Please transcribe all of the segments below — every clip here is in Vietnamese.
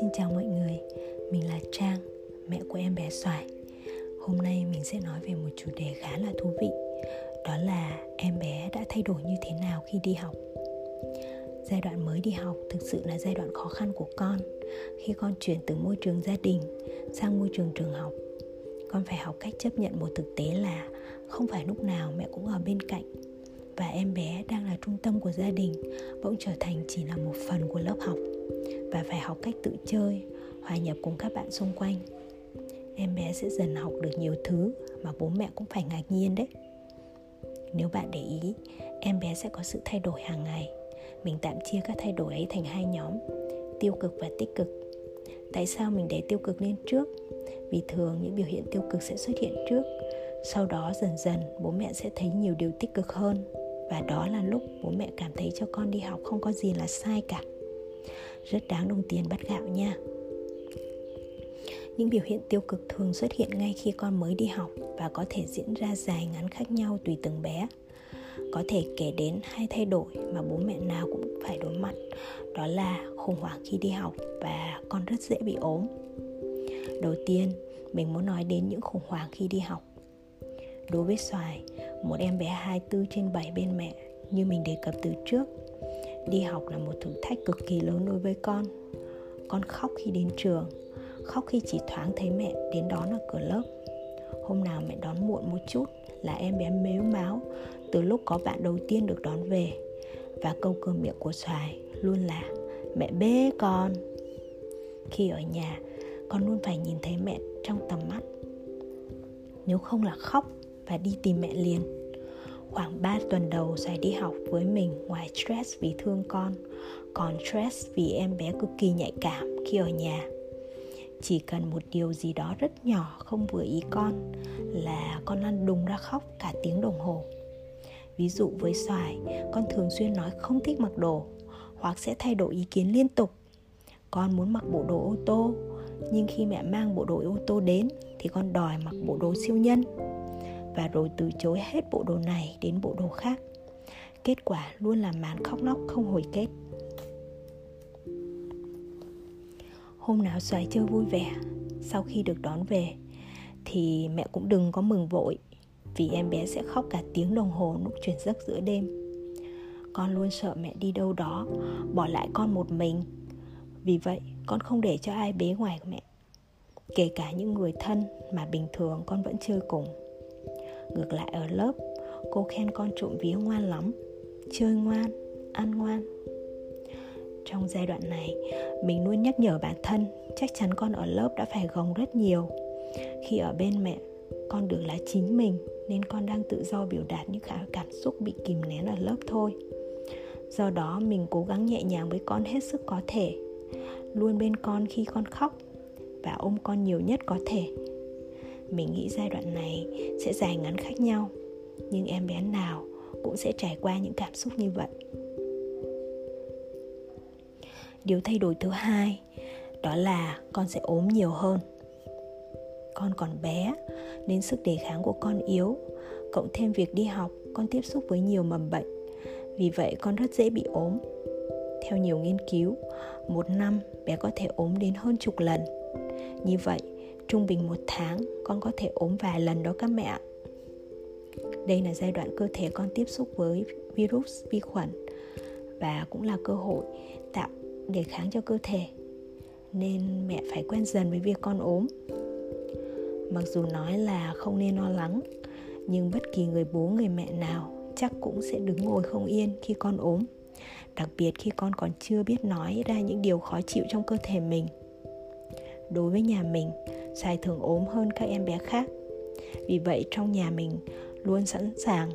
Xin chào mọi người, mình là Trang, mẹ của em bé Xoài. Hôm nay mình sẽ nói về một chủ đề khá là thú vị, đó là em bé đã thay đổi như thế nào khi đi học. Giai đoạn mới đi học thực sự là giai đoạn khó khăn của con. Khi con chuyển từ môi trường gia đình sang môi trường trường học, con phải học cách chấp nhận một thực tế là không phải lúc nào mẹ cũng ở bên cạnh, và em bé đang là trung tâm của gia đình bỗng trở thành chỉ là một phần của lớp học, và phải học cách tự chơi, hòa nhập cùng các bạn xung quanh. Em bé sẽ dần học được nhiều thứ mà bố mẹ cũng phải ngạc nhiên đấy. Nếu bạn để ý, em bé sẽ có sự thay đổi hàng ngày. Mình tạm chia các thay đổi ấy thành hai nhóm, tiêu cực và tích cực. Tại sao mình để tiêu cực lên trước? Vì thường những biểu hiện tiêu cực sẽ xuất hiện trước, sau đó dần dần bố mẹ sẽ thấy nhiều điều tích cực hơn, và đó là lúc bố mẹ cảm thấy cho con đi học không có gì là sai cả. Rất đáng đồng tiền bát gạo nha. Những biểu hiện tiêu cực thường xuất hiện ngay khi con mới đi học và có thể diễn ra dài ngắn khác nhau tùy từng bé. Có thể kể đến hai thay đổi mà bố mẹ nào cũng phải đối mặt, đó là khủng hoảng khi đi học và con rất dễ bị ốm. Đầu tiên, mình muốn nói đến những khủng hoảng khi đi học. Đối với Xoài, một em bé 24/7 bên mẹ như mình đề cập từ trước, đi học là một thử thách cực kỳ lớn đối với con. Con khóc khi đến trường, khóc khi chỉ thoáng thấy mẹ đến đón ở cửa lớp. Hôm nào mẹ đón muộn một chút là em bé mếu máo từ lúc có bạn đầu tiên được đón về. Và câu cửa miệng của Xoài luôn là mẹ bế con. Khi ở nhà, con luôn phải nhìn thấy mẹ trong tầm mắt, nếu không là khóc và đi tìm mẹ liền. Khoảng 3 tuần đầu Xoài đi học, với mình ngoài stress vì thương con, còn stress vì em bé cực kỳ nhạy cảm khi ở nhà. Chỉ cần một điều gì đó rất nhỏ không vừa ý con là con lăn đùng ra khóc cả tiếng đồng hồ. Ví dụ với Xoài, con thường xuyên nói không thích mặc đồ, hoặc sẽ thay đổi ý kiến liên tục. Con muốn mặc bộ đồ ô tô, nhưng khi mẹ mang bộ đồ ô tô đến thì con đòi mặc bộ đồ siêu nhân, và rồi từ chối hết bộ đồ này đến bộ đồ khác. Kết quả luôn là màn khóc lóc không hồi kết. Hôm nào Xoài chơi vui vẻ, sau khi được đón về thì mẹ cũng đừng có mừng vội, vì em bé sẽ khóc cả tiếng đồng hồ lúc chuyển giấc giữa đêm. Con luôn sợ mẹ đi đâu đó, bỏ lại con một mình. Vì vậy, con không để cho ai bế ngoài mẹ, kể cả những người thân mà bình thường con vẫn chơi cùng. Ngược lại ở lớp, cô khen con trộm vía ngoan lắm, chơi ngoan, ăn ngoan. Trong giai đoạn này, mình luôn nhắc nhở bản thân, chắc chắn con ở lớp đã phải gồng rất nhiều. Khi ở bên mẹ, con được là chính mình, nên con đang tự do biểu đạt những cảm xúc bị kìm nén ở lớp thôi. Do đó, mình cố gắng nhẹ nhàng với con hết sức có thể, luôn bên con khi con khóc và ôm con nhiều nhất có thể. Mình nghĩ giai đoạn này sẽ dài ngắn khác nhau, nhưng em bé nào cũng sẽ trải qua những cảm xúc như vậy. Điều thay đổi thứ hai, đó là con sẽ ốm nhiều hơn. Con còn bé nên sức đề kháng của con yếu, cộng thêm việc đi học con tiếp xúc với nhiều mầm bệnh, vì vậy con rất dễ bị ốm. Theo nhiều nghiên cứu, một năm bé có thể ốm đến hơn chục lần. Như vậy, trung bình một tháng con có thể ốm vài lần đó các mẹ. Đây là giai đoạn cơ thể con tiếp xúc với virus, vi khuẩn, và cũng là cơ hội tạo đề kháng cho cơ thể, nên mẹ phải quen dần với việc con ốm. Mặc dù nói là không nên lo lắng, nhưng bất kỳ người bố người mẹ nào chắc cũng sẽ đứng ngồi không yên khi con ốm, đặc biệt khi con còn chưa biết nói ra những điều khó chịu trong cơ thể mình. Đối với nhà mình, Xoài thường ốm hơn các em bé khác. Vì vậy trong nhà mình luôn sẵn sàng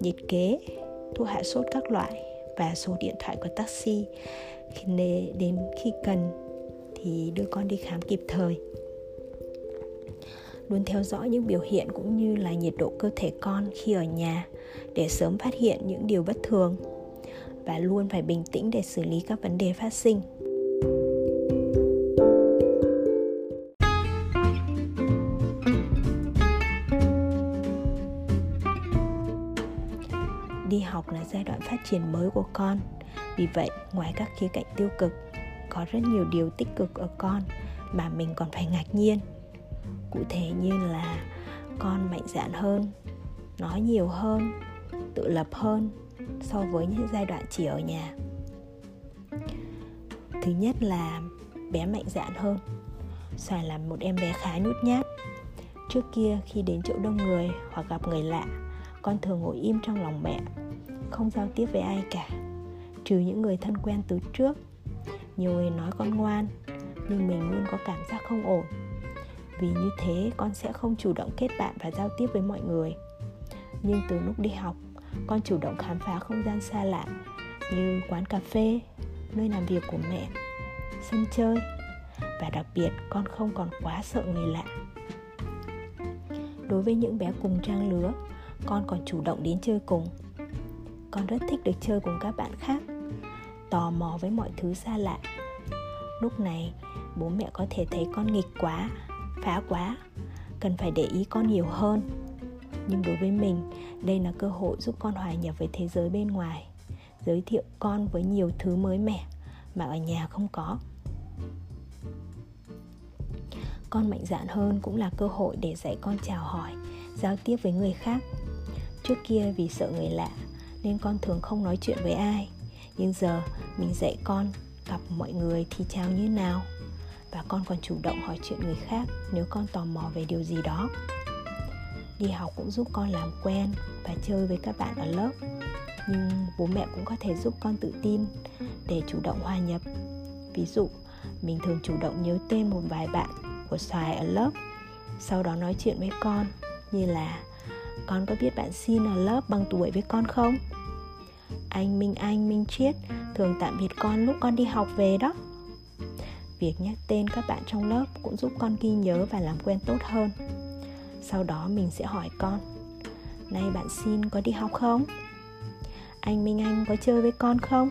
nhiệt kế, thuốc hạ sốt các loại và số điện thoại của taxi đến khi cần thì đưa con đi khám kịp thời. Luôn theo dõi những biểu hiện cũng như là nhiệt độ cơ thể con khi ở nhà để sớm phát hiện những điều bất thường, và luôn phải bình tĩnh để xử lý các vấn đề phát sinh. Đi học là giai đoạn phát triển mới của con, vì vậy ngoài các khía cạnh tiêu cực có rất nhiều điều tích cực ở con mà mình còn phải ngạc nhiên. Cụ thể như là con mạnh dạn hơn, nói nhiều hơn, tự lập hơn so với những giai đoạn chỉ ở nhà. Thứ nhất là bé mạnh dạn hơn. Xoài là một em bé khá nhút nhát. Trước kia khi đến chỗ đông người hoặc gặp người lạ, con thường ngồi im trong lòng mẹ, không giao tiếp với ai cả, trừ những người thân quen từ trước. Nhiều người nói con ngoan, nhưng mình luôn có cảm giác không ổn. Vì như thế con sẽ không chủ động kết bạn và giao tiếp với mọi người. Nhưng từ lúc đi học, con chủ động khám phá không gian xa lạ như quán cà phê, nơi làm việc của mẹ, sân chơi. Và đặc biệt con không còn quá sợ người lạ. Đối với những bé cùng trang lứa, con còn chủ động đến chơi cùng. Con rất thích được chơi cùng các bạn khác, tò mò với mọi thứ xa lạ. Lúc này bố mẹ có thể thấy con nghịch quá, phá quá, cần phải để ý con nhiều hơn. Nhưng đối với mình, đây là cơ hội giúp con hòa nhập với thế giới bên ngoài, giới thiệu con với nhiều thứ mới mẻ mà ở nhà không có. Con mạnh dạn hơn cũng là cơ hội để dạy con chào hỏi, giao tiếp với người khác. Trước kia vì sợ người lạ nên con thường không nói chuyện với ai. Nhưng giờ mình dạy con gặp mọi người thì chào như nào. Và con còn chủ động hỏi chuyện người khác nếu con tò mò về điều gì đó. Đi học cũng giúp con làm quen và chơi với các bạn ở lớp. Nhưng bố mẹ cũng có thể giúp con tự tin để chủ động hòa nhập. Ví dụ, mình thường chủ động nhớ tên một vài bạn của Xoài ở lớp, sau đó nói chuyện với con như là: con có biết bạn Xin ở lớp bằng tuổi với con không? Anh Minh Triết thường tạm biệt con lúc con đi học về đó. Việc nhắc tên các bạn trong lớp cũng giúp con ghi nhớ và làm quen tốt hơn. Sau đó mình sẽ hỏi con: nay bạn Xin có đi học không? Anh Minh Anh có chơi với con không?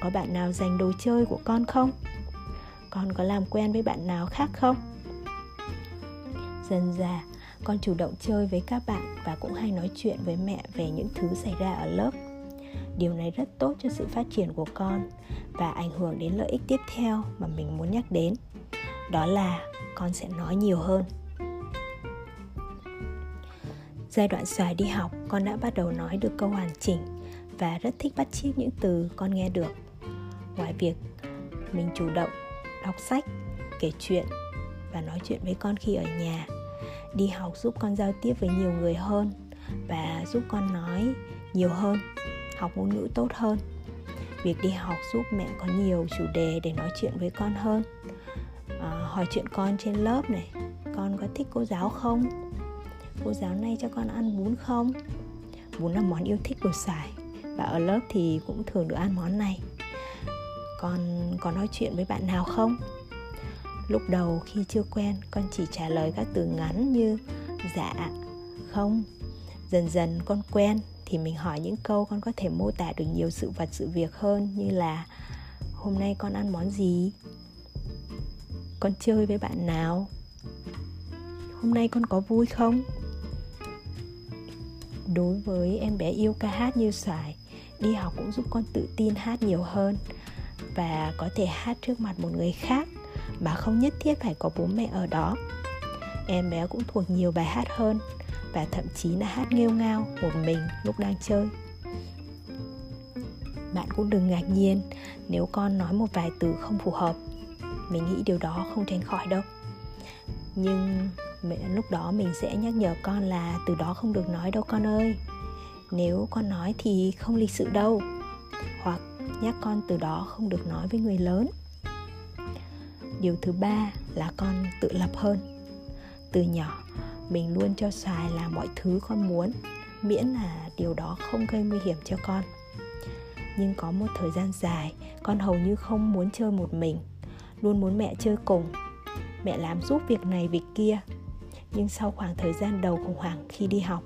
Có bạn nào giành đồ chơi của con không? Con có làm quen với bạn nào khác không? Dần dà, con chủ động chơi với các bạn và cũng hay nói chuyện với mẹ về những thứ xảy ra ở lớp. Điều này rất tốt cho sự phát triển của con và ảnh hưởng đến lợi ích tiếp theo mà mình muốn nhắc đến. Đó là con sẽ nói nhiều hơn. Giai đoạn Xoài đi học, con đã bắt đầu nói được câu hoàn chỉnh và rất thích bắt chước những từ con nghe được. Ngoài việc mình chủ động đọc sách, kể chuyện và nói chuyện với con khi ở nhà, đi học giúp con giao tiếp với nhiều người hơn và giúp con nói nhiều hơn, học ngôn ngữ tốt hơn. Việc đi học giúp mẹ có nhiều chủ đề để nói chuyện với con hơn. Hỏi chuyện con trên lớp này: con có thích cô giáo không? Cô giáo này cho con ăn bún không? Bún là món yêu thích của Xoài và ở lớp thì cũng thường được ăn món này. Con có nói chuyện với bạn nào không? Lúc đầu khi chưa quen, con chỉ trả lời các từ ngắn như dạ, không. Dần dần con quen thì mình hỏi những câu con có thể mô tả được nhiều sự vật sự việc hơn, như là hôm nay con ăn món gì? Con chơi với bạn nào? Hôm nay con có vui không? Đối với em bé yêu ca hát như Xoài, đi học cũng giúp con tự tin hát nhiều hơn và có thể hát trước mặt một người khác mà không nhất thiết phải có bố mẹ ở đó. Em bé cũng thuộc nhiều bài hát hơn và thậm chí là hát nghêu ngao một mình lúc đang chơi. Bạn cũng đừng ngạc nhiên nếu con nói một vài từ không phù hợp. Mình nghĩ điều đó không tránh khỏi đâu. Nhưng lúc đó mình sẽ nhắc nhở con là từ đó không được nói đâu con ơi. Nếu con nói thì không lịch sự đâu. Hoặc nhắc con từ đó không được nói với người lớn. Điều thứ ba là con tự lập hơn. Từ nhỏ, mình luôn cho Xoài làm mọi thứ con muốn, miễn là điều đó không gây nguy hiểm cho con. Nhưng có một thời gian dài, con hầu như không muốn chơi một mình, luôn muốn mẹ chơi cùng. Mẹ làm giúp việc này việc kia. Nhưng sau khoảng thời gian đầu khủng hoảng khi đi học,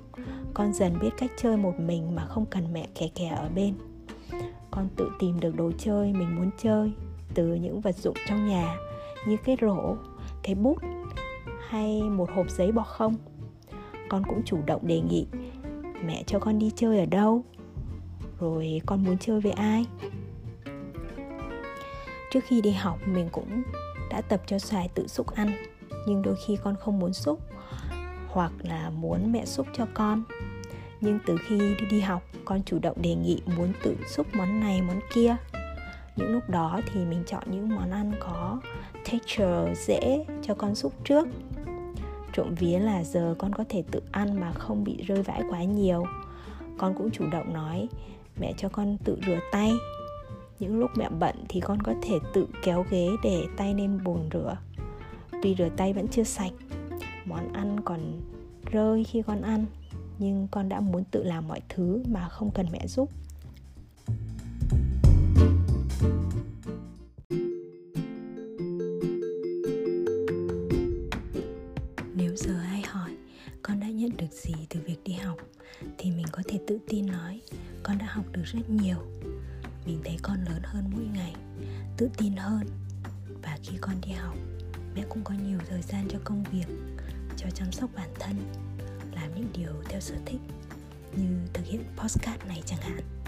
con dần biết cách chơi một mình mà không cần mẹ kè kè ở bên. Con tự tìm được đồ chơi mình muốn chơi từ những vật dụng trong nhà như cái rổ, cái bút hay một hộp giấy bọc không. Con cũng chủ động đề nghị mẹ cho con đi chơi ở đâu, rồi con muốn chơi với ai. Trước khi đi học mình cũng đã tập cho xoài tự xúc ăn, nhưng đôi khi con không muốn xúc hoặc là muốn mẹ xúc cho con. Nhưng từ khi đi học, con chủ động đề nghị muốn tự xúc món này món kia. Những lúc đó thì mình chọn những món ăn có texture dễ cho con xúc trước. Trộm vía là giờ con có thể tự ăn mà không bị rơi vãi quá nhiều. Con cũng chủ động nói mẹ cho con tự rửa tay. Những lúc mẹ bận thì con có thể tự kéo ghế để tay lên bồn rửa. Tuy rửa tay vẫn chưa sạch, món ăn còn rơi khi con ăn, nhưng con đã muốn tự làm mọi thứ mà không cần mẹ giúp. Nếu giờ ai hỏi con đã nhận được gì từ việc đi học, thì mình có thể tự tin nói con đã học được rất nhiều. Mình thấy con lớn hơn mỗi ngày, tự tin hơn. Và khi con đi học, mẹ cũng có nhiều thời gian cho công việc, cho chăm sóc bản thân, làm những điều theo sở thích, như thực hiện podcast này chẳng hạn.